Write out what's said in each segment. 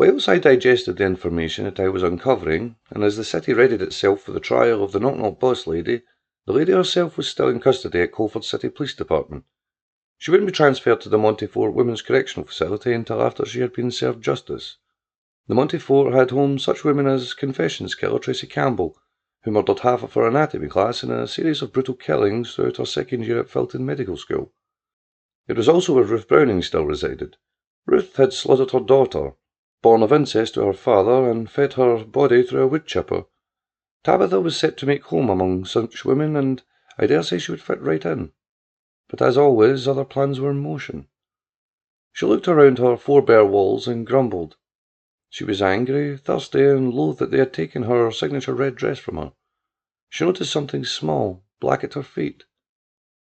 Whilst I digested the information that I was uncovering, and as the city readied itself for the trial of the Knock Knock boss lady, the lady herself was still in custody at Colford City Police Department. She wouldn't be transferred to the Montefort Women's Correctional Facility until after she had been served justice. The Montefort had homed such women as confessions killer Tracy Campbell, who murdered half of her anatomy class in a series of brutal killings throughout her second year at Felton Medical School. It was also where Ruth Browning still resided. Ruth had slaughtered her daughter, born of incest to her father, and fed her body through a wood chipper. Tabitha was set to make home among such women, and I dare say she would fit right in. But as always, other plans were in motion. She looked around her four bare walls and grumbled. She was angry, thirsty, and loath that they had taken her signature red dress from her. She noticed something small, black at her feet.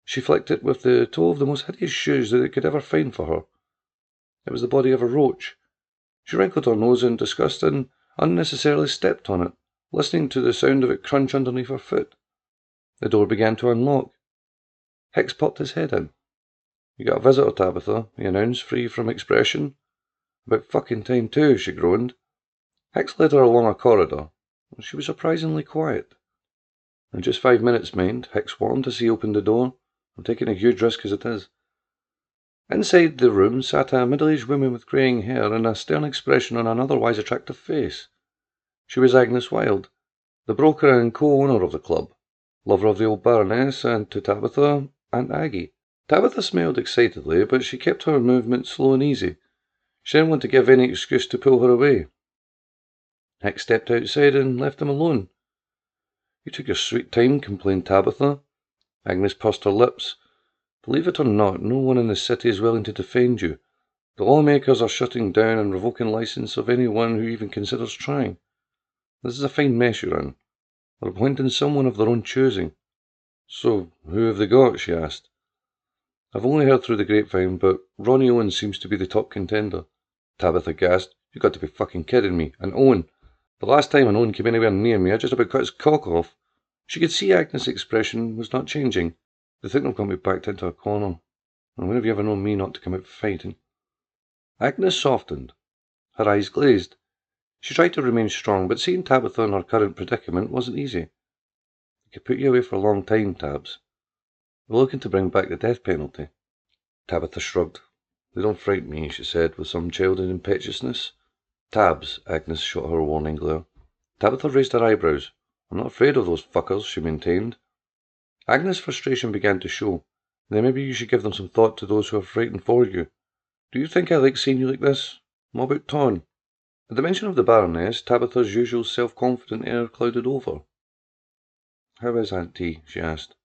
She flicked it with the toe of the most hideous shoes that they could ever find for her. It was the body of a roach. She wrinkled her nose in disgust and unnecessarily stepped on it, listening to the sound of it crunch underneath her foot. The door began to unlock. Hicks popped his head in. "You got a visitor, Tabitha," he announced, free from expression. "About fucking time too," she groaned. Hicks led her along a corridor. She was surprisingly quiet. "In just 5 minutes, mind," Hicks warned as he opened the door. "I'm taking a huge risk as it is." Inside the room sat a middle-aged woman with greying hair and a stern expression on an otherwise attractive face. She was Agnes Wilde, the broker and co-owner of the club, lover of the old Baroness and, to Tabitha, Aunt Aggie. Tabitha smiled excitedly, but she kept her movement slow and easy. She didn't want to give any excuse to pull her away. Hicks stepped outside and left him alone. "You took your sweet time," complained Tabitha. Agnes pursed her lips. "Believe it or not, no one in the city is willing to defend you. The lawmakers are shutting down and revoking license of anyone who even considers trying. This is a fine mess you're in. They're appointing someone of their own choosing." "So, who have they got?" she asked. "I've only heard through the grapevine, but Ronnie Owen seems to be the top contender." Tabitha gasped. "You've got to be fucking kidding me. An Owen. The last time an Owen came anywhere near me, I just about cut his cock off." She could see Agnes' expression was not changing. "They think they've got me backed into a corner. And when have you ever known me not to come out fighting?" Agnes softened. Her eyes glazed. She tried to remain strong, but seeing Tabitha in her current predicament wasn't easy. "They could put you away for a long time, Tabs. We're looking to bring back the death penalty." Tabitha shrugged. "They don't frighten me," she said, with some childish impetuousness. "Tabs," Agnes shot her a warning glare. Tabitha raised her eyebrows. "I'm not afraid of those fuckers," she maintained. Agnes' frustration began to show. "Then maybe you should give them some thought, to those who are frightened for you. Do you think I like seeing you like this? Mob out torn." At the mention of the Baroness, Tabitha's usual self-confident air clouded over. "How is Aunt T?" she asked.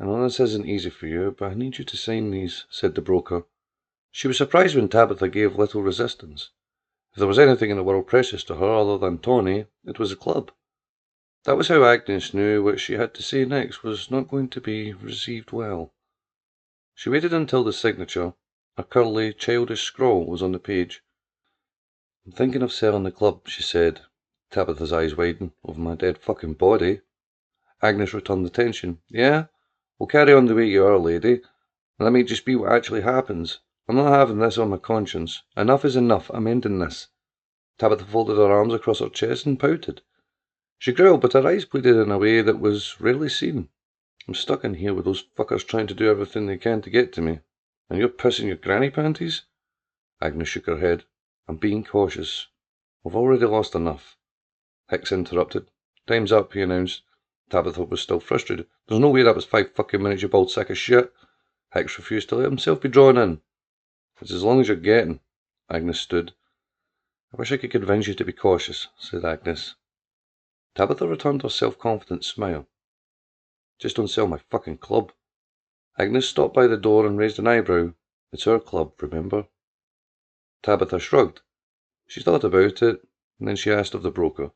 "I know this isn't easy for you, but I need you to sign these," said the broker. She was surprised when Tabitha gave little resistance. If there was anything in the world precious to her other than Tawny, it was a club. That was how Agnes knew what she had to say next was not going to be received well. She waited until the signature, a curly, childish scrawl, was on the page. "I'm thinking of selling the club," she said, Tabitha's eyes widened. "Over my dead fucking body." Agnes returned the tension. "Yeah? Well, carry on the way you are, lady, and that may just be what actually happens. I'm not having this on my conscience. Enough is enough. I'm ending this." Tabitha folded her arms across her chest and pouted. She growled, but her eyes pleaded in a way that was rarely seen. "I'm stuck in here with those fuckers trying to do everything they can to get to me. And you're pissing your granny panties?" Agnes shook her head. "I'm being cautious. We've already lost enough." Hicks interrupted. "Time's up," he announced. Tabitha was still frustrated. "There's no way that was 5 fucking minutes, you bald sack of shit." Hicks refused to let himself be drawn in. "It's as long as you're getting." Agnes stood. "I wish I could convince you to be cautious," said Agnes. Tabitha returned her self-confident smile. "Just don't sell my fucking club." Agnes stopped by the door and raised an eyebrow. "It's her club, remember?" Tabitha shrugged. She thought about it, and then she asked of the broker,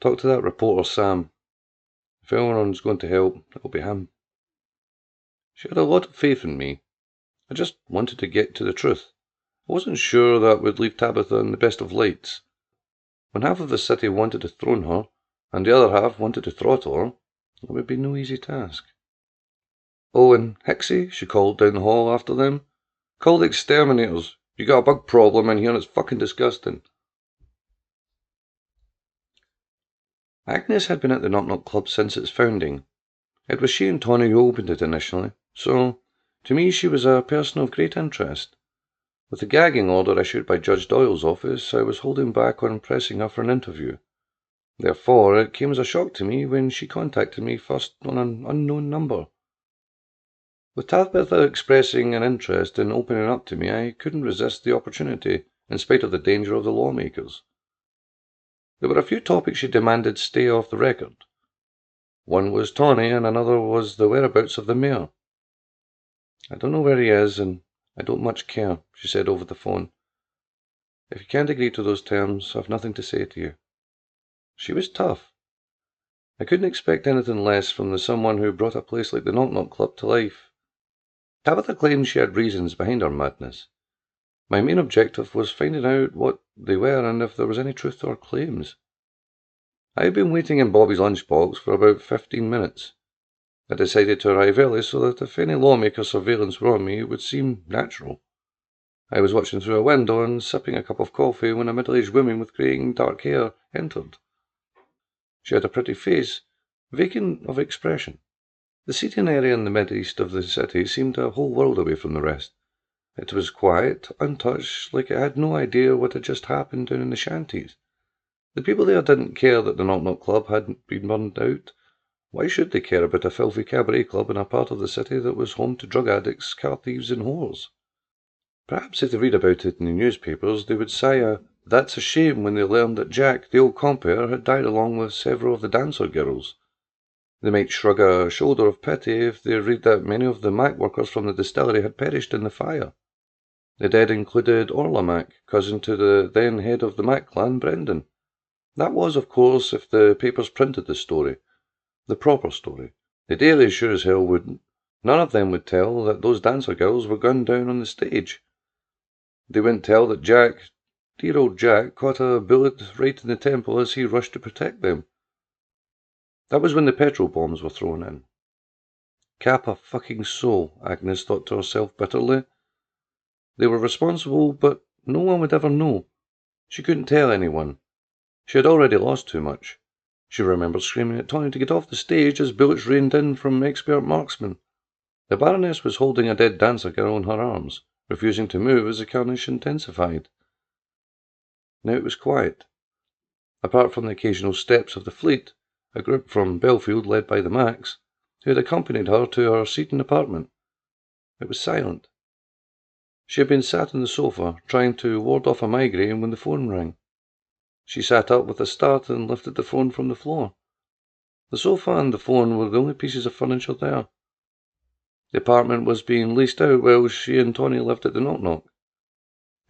"Talk to that reporter, Sam. If anyone's going to help, it'll be him." She had a lot of faith in me. I just wanted to get to the truth. I wasn't sure that would leave Tabitha in the best of lights. When half of the city wanted to throne her, and the other half wanted to throttle her, it would be no easy task. "Oh, and Hicksy," she called down the hall after them, "call the exterminators. You got a big problem in here and it's fucking disgusting. Agnes had been at the Knock Knock Club since its founding. It was she and Tony who opened it initially, so to me she was a person of great interest. With the gagging order issued by Judge Doyle's office, I was holding back on pressing her for an interview. Therefore, it came as a shock to me when she contacted me first on an unknown number. With Tabitha expressing an interest in opening up to me, I couldn't resist the opportunity, in spite of the danger of the lawmakers. There were a few topics she demanded stay off the record. One was Tawny, and another was the whereabouts of the mayor. "I don't know where he is, and I don't much care," she said over the phone. "If you can't agree to those terms, I've nothing to say to you." She was tough. I couldn't expect anything less from the someone who brought a place like the Knock Knock Club to life. Tabitha claimed she had reasons behind her madness. My main objective was finding out what they were and if there was any truth to her claims. I had been waiting in Bobby's lunchbox for about 15 minutes. I decided to arrive early so that if any lawmaker surveillance were on me, it would seem natural. I was watching through a window and sipping a cup of coffee when a middle-aged woman with greying dark hair entered. She had a pretty face, vacant of expression. The seating area in the mid-east of the city seemed a whole world away from the rest. It was quiet, untouched, like it had no idea what had just happened down in the shanties. The people there didn't care that the Knock Knock Club hadn't been burned out. Why should they care about a filthy cabaret club in a part of the city that was home to drug addicts, car thieves and whores? Perhaps if they read about it in the newspapers, they would sigh a "that's a shame" when they learned that Jack, the old compere, had died along with several of the dancer girls. They might shrug a shoulder of pity if they read that many of the Mac workers from the distillery had perished in the fire. The dead included Orla Mac, cousin to the then head of the Mac clan, Brendan. That was, of course, if the papers printed the story. The proper story. The daily sure as hell wouldn't. None of them would tell that those dancer girls were gunned down on the stage. They wouldn't tell that Jack, dear old Jack, caught a bullet right in the temple as he rushed to protect them. That was when the petrol bombs were thrown in. Cap a fucking soul, Agnes thought to herself bitterly. They were responsible, but no one would ever know. She couldn't tell anyone. She had already lost too much. She remembered screaming at Tony to get off the stage as bullets rained in from expert marksmen. The Baroness was holding a dead dancer girl in her arms, refusing to move as the carnage intensified. Now it was quiet. Apart from the occasional steps of the fleet, a group from Belfield led by the Max, who had accompanied her to her Seaton apartment. It was silent. She had been sat on the sofa, trying to ward off a migraine when the phone rang. She sat up with a start and lifted the phone from the floor. The sofa and the phone were the only pieces of furniture there. The apartment was being leased out while she and Tony lived at the Knock Knock.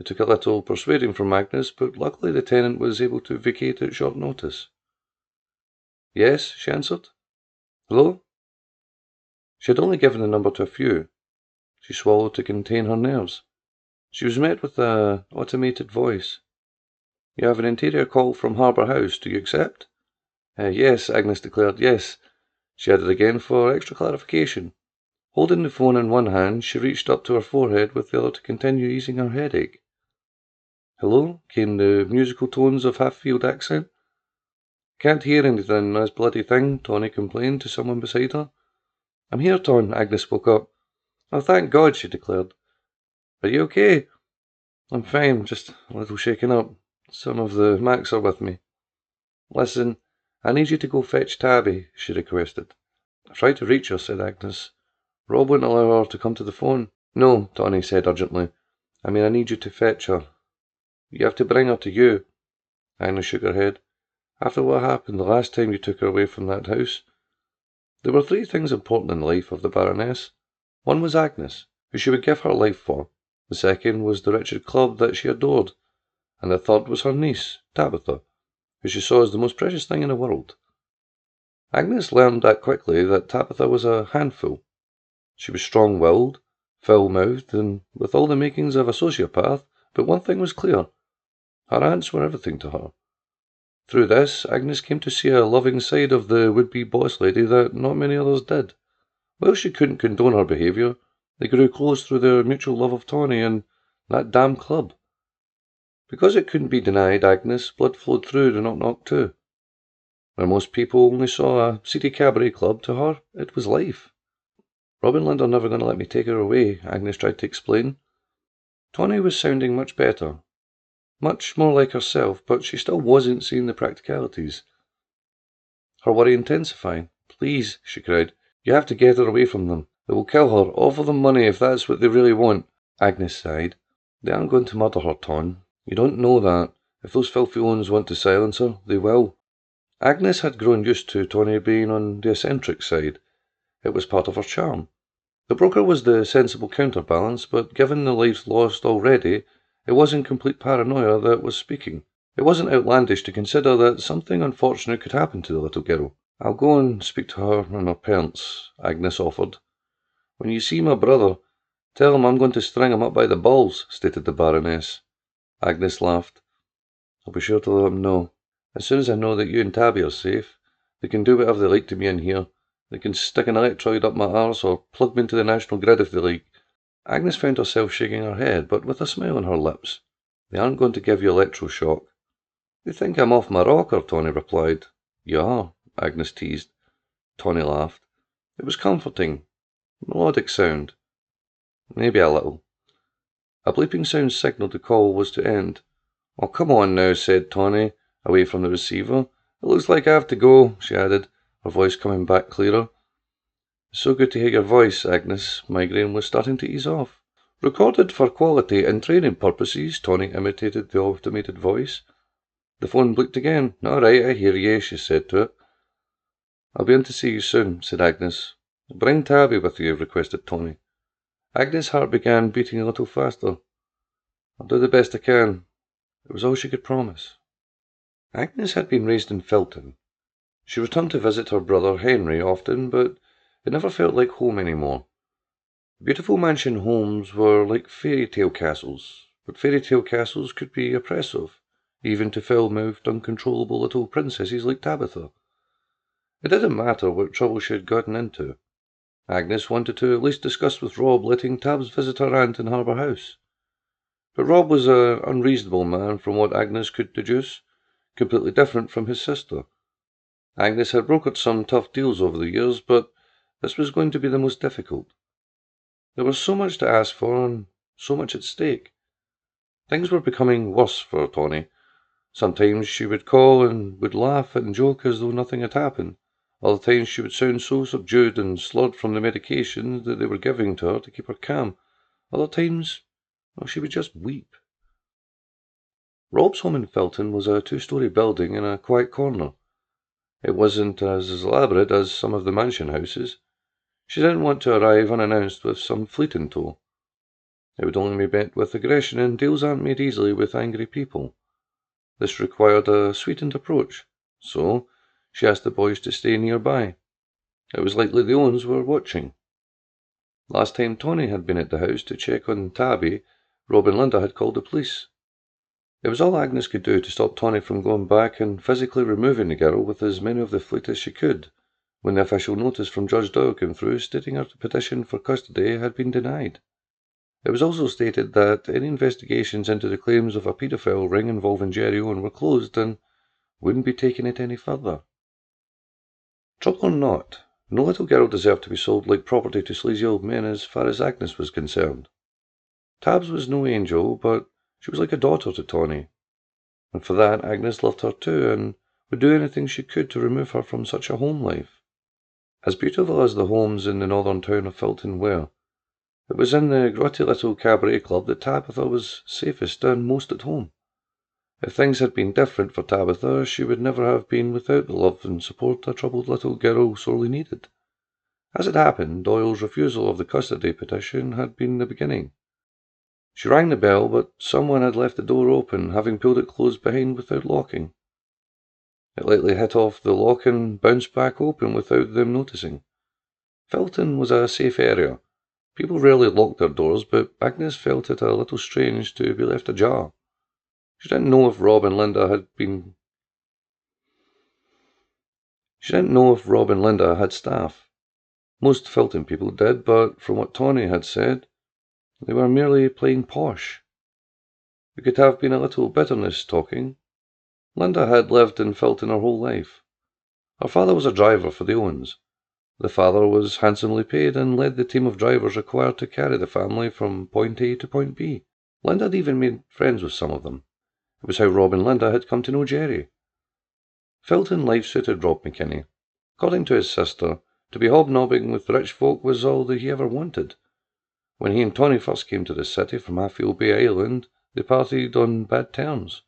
It took a little persuading from Agnes, but luckily the tenant was able to vacate at short notice. "Yes," she answered. "Hello?" She had only given the number to a few. She swallowed to contain her nerves. She was met with an automated voice. "You have an interior call from Harbour House, do you accept?" "Yes," Agnes declared, "yes." She added again for extra clarification. Holding the phone in one hand, she reached up to her forehead with the other to continue easing her headache. "Hello?" came the musical tones of half-field accent. "Can't hear anything, this bloody thing," Tony complained to someone beside her. "I'm here, Ton," Agnes spoke up. "Oh, thank God," she declared. "Are you okay?" "I'm fine, just a little shaken up. Some of the Macs are with me." "Listen, I need you to go fetch Tabby," she requested. "I tried to reach her," said Agnes. "Rob wouldn't allow her to come to the phone." "No," Tony said urgently. "I mean, I need you to fetch her. You have to bring her to you." Agnes shook her head. "After what happened the last time you took her away from that house." There were three things important in the life of the Baroness. One was Agnes, who she would give her life for. The second was the wretched club that she adored. And the third was her niece, Tabitha, who she saw as the most precious thing in the world. Agnes learned that quickly that Tabitha was a handful. She was strong-willed, foul-mouthed, and with all the makings of a sociopath, but one thing was clear. Her aunts were everything to her. Through this, Agnes came to see a loving side of the would-be boss lady that not many others did. While she couldn't condone her behaviour, they grew close through their mutual love of Tawny, and That damn club. Because it couldn't be denied, Agnes, blood flowed through the Knock Knock too. Where most people only saw a seedy cabaret club, to her, it was life. Robin Lind are never going to let me take her away, Agnes tried to explain. Tawny was sounding much better, much more like herself, but she still wasn't seeing the practicalities. Her worry intensified. Please, she cried, you have to get her away from them. They will kill her. Offer them money if that's what they really want. Agnes sighed. They aren't going to murder her, Ton. You don't know that. If those filthy ones want to silence her, they will. Agnes had grown used to Tawny being on the eccentric side. It was part of her charm. The broker was the sensible counterbalance, but given the lives lost already, it wasn't complete paranoia that was speaking. It wasn't outlandish to consider that something unfortunate could happen to the little girl. I'll go and speak to her and her parents, Agnes offered. When you see my brother, tell him I'm going to string him up by the balls, stated the Baroness. Agnes laughed. I'll be sure to let him know. As soon as I know that you and Tabby are safe, they can do whatever they like to me in here. They can stick an electrode up my arse or plug me into the national grid if they like. Agnes found herself shaking her head, but with a smile on her lips. They aren't going to give you electroshock. They think I'm off my rocker, Tawny replied. You are, Agnes teased. Tawny laughed. It was comforting. Melodic sound. Maybe a little. A bleeping sound signalled the call was to end. Oh, come on now, said Tawny, away from the receiver. It looks like I have to go, she added, her voice coming back clearer. It's so good to hear your voice, Agnes. Migraine was starting to ease off. Recorded for quality and training purposes, Tawny imitated the automated voice. The phone bleeped again. All right, I hear you, she said to it. I'll be in to see you soon, said Agnes. Bring Tabby with you, requested Tawny. Agnes' heart began beating a little faster. I'll do the best I can. It was all she could promise. Agnes had been raised in Felton. She returned to visit her brother Henry often, but it never felt like home anymore. Beautiful mansion homes were like fairy-tale castles, but fairy-tale castles could be oppressive, even to foul-mouthed, uncontrollable little princesses like Tabitha. It didn't matter what trouble she had gotten into. Agnes wanted to at least discuss with Rob letting Tabs visit her aunt in Harbour House. But Rob was an unreasonable man from what Agnes could deduce, completely different from his sister. Agnes had brokered some tough deals over the years, but this was going to be the most difficult. There was so much to ask for and so much at stake. Things were becoming worse for Tawny. Sometimes she would call and would laugh and joke as though nothing had happened. Other times she would sound so subdued and slurred from the medication that they were giving to her to keep her calm. Other times, well, she would just weep. Rob's home in Felton was a two-storey building in a quiet corner. It wasn't as elaborate as some of the mansion houses. She didn't want to arrive unannounced with some fleet in tow. It would only be met with aggression, and deals aren't made easily with angry people. This required a sweetened approach, so she asked the boys to stay nearby. It was likely the Owens were watching. Last time Tawny had been at the house to check on Tabby, Robin Linda had called the police. It was all Agnes could do to stop Tawny from going back and physically removing the girl with as many of the fleet as she could, when the official notice from Judge Doyle came through stating her petition for custody had been denied. It was also stated that any investigations into the claims of a paedophile ring involving Jerry Owen were closed and wouldn't be taking it any further. Trouble or not, no little girl deserved to be sold like property to sleazy old men as far as Agnes was concerned. Tabs was no angel, but she was like a daughter to Tawny, and for that Agnes loved her too and would do anything she could to remove her from such a home life. As beautiful as the homes in the northern town of Felton were, it was in the grotty little cabaret club that Tabitha was safest and most at home. If things had been different for Tabitha, she would never have been without the love and support a troubled little girl sorely needed. As it happened, Doyle's refusal of the custody petition had been the beginning. She rang the bell, but someone had left the door open, having pulled it closed behind without locking. It lightly hit off the lock and bounced back open without them noticing. Felton was a safe area. People rarely locked their doors, but Agnes felt it a little strange to be left ajar. She didn't know if Rob and Linda had staff. Most Felton people did, but from what Tawny had said, they were merely plain posh. We could have been a little bitterness talking. Linda had lived in Felton her whole life. Her father was a driver for the Owens. The father was handsomely paid and led the team of drivers required to carry the family from point A to point B. Linda had even made friends with some of them. It was how Rob and Linda had come to know Jerry. Felton life suited Rob McKinney. According to his sister, to be hobnobbing with rich folk was all that he ever wanted. When he and Tony first came to the city from Affiel Bay Island, they parted on bad terms.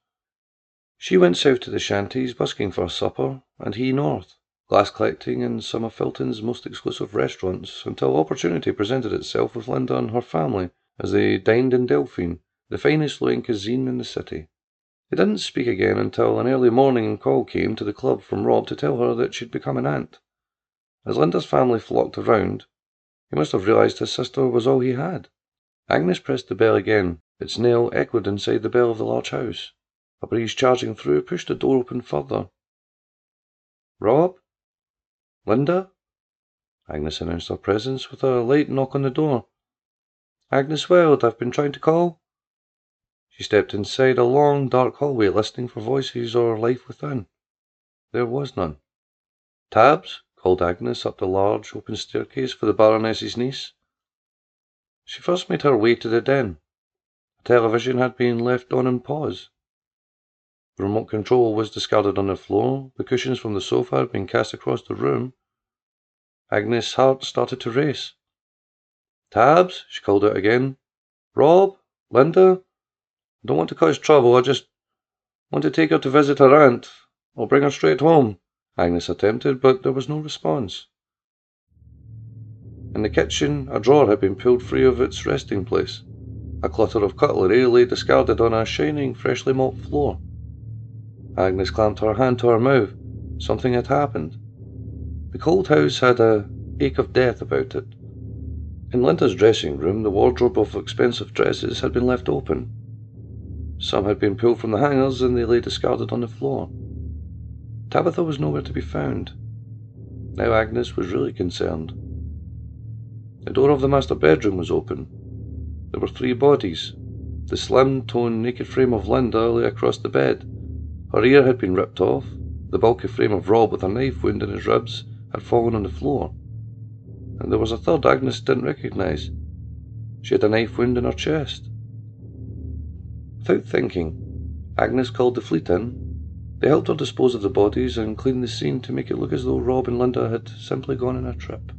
She went south to the shanties, busking for a supper, and he north, glass collecting in some of Felton's most exclusive restaurants, until opportunity presented itself with Linda and her family as they dined in Delphine, the finest looking cuisine in the city. They didn't speak again until an early morning call came to the club from Rob to tell her that she'd become an aunt. As Linda's family flocked around, he must have realised his sister was all he had. Agnes pressed the bell again. Its nail echoed inside the bell of the large house. A breeze charging through pushed the door open further. "Rob? Linda?" Agnes announced her presence with a light knock on the door. "Agnes Weld, I've been trying to call." She stepped inside a long, dark hallway, listening for voices or life within. There was none. "Tabs?" called Agnes up the large, open staircase for the Baroness's niece. She first made her way to the den. Television had been left on in pause. The remote control was discarded on the floor. The cushions from the sofa had been cast across the room. Agnes' heart started to race. "Tabs?" she called out again. "Rob? Linda? I don't want to cause trouble. I just want to take her to visit her aunt. I'll bring her straight home," Agnes attempted, but there was no response. In the kitchen, a drawer had been pulled free of its resting place. A clutter of cutlery lay discarded on a shining, freshly mopped floor. Agnes clamped her hand to her mouth. Something had happened. The cold house had a ache of death about it. In Linda's dressing room, the wardrobe of expensive dresses had been left open. Some had been pulled from the hangers and they lay discarded on the floor. Tabitha was nowhere to be found. Now Agnes was really concerned. The door of the master bedroom was open. There were three bodies. The slim, toned, naked frame of Linda lay across the bed. Her ear had been ripped off. The bulky frame of Rob with a knife wound in his ribs had fallen on the floor. And there was a third Agnes didn't recognise. She had a knife wound in her chest. Without thinking, Agnes called the fleet in. They helped her dispose of the bodies and clean the scene to make it look as though Rob and Linda had simply gone on a trip.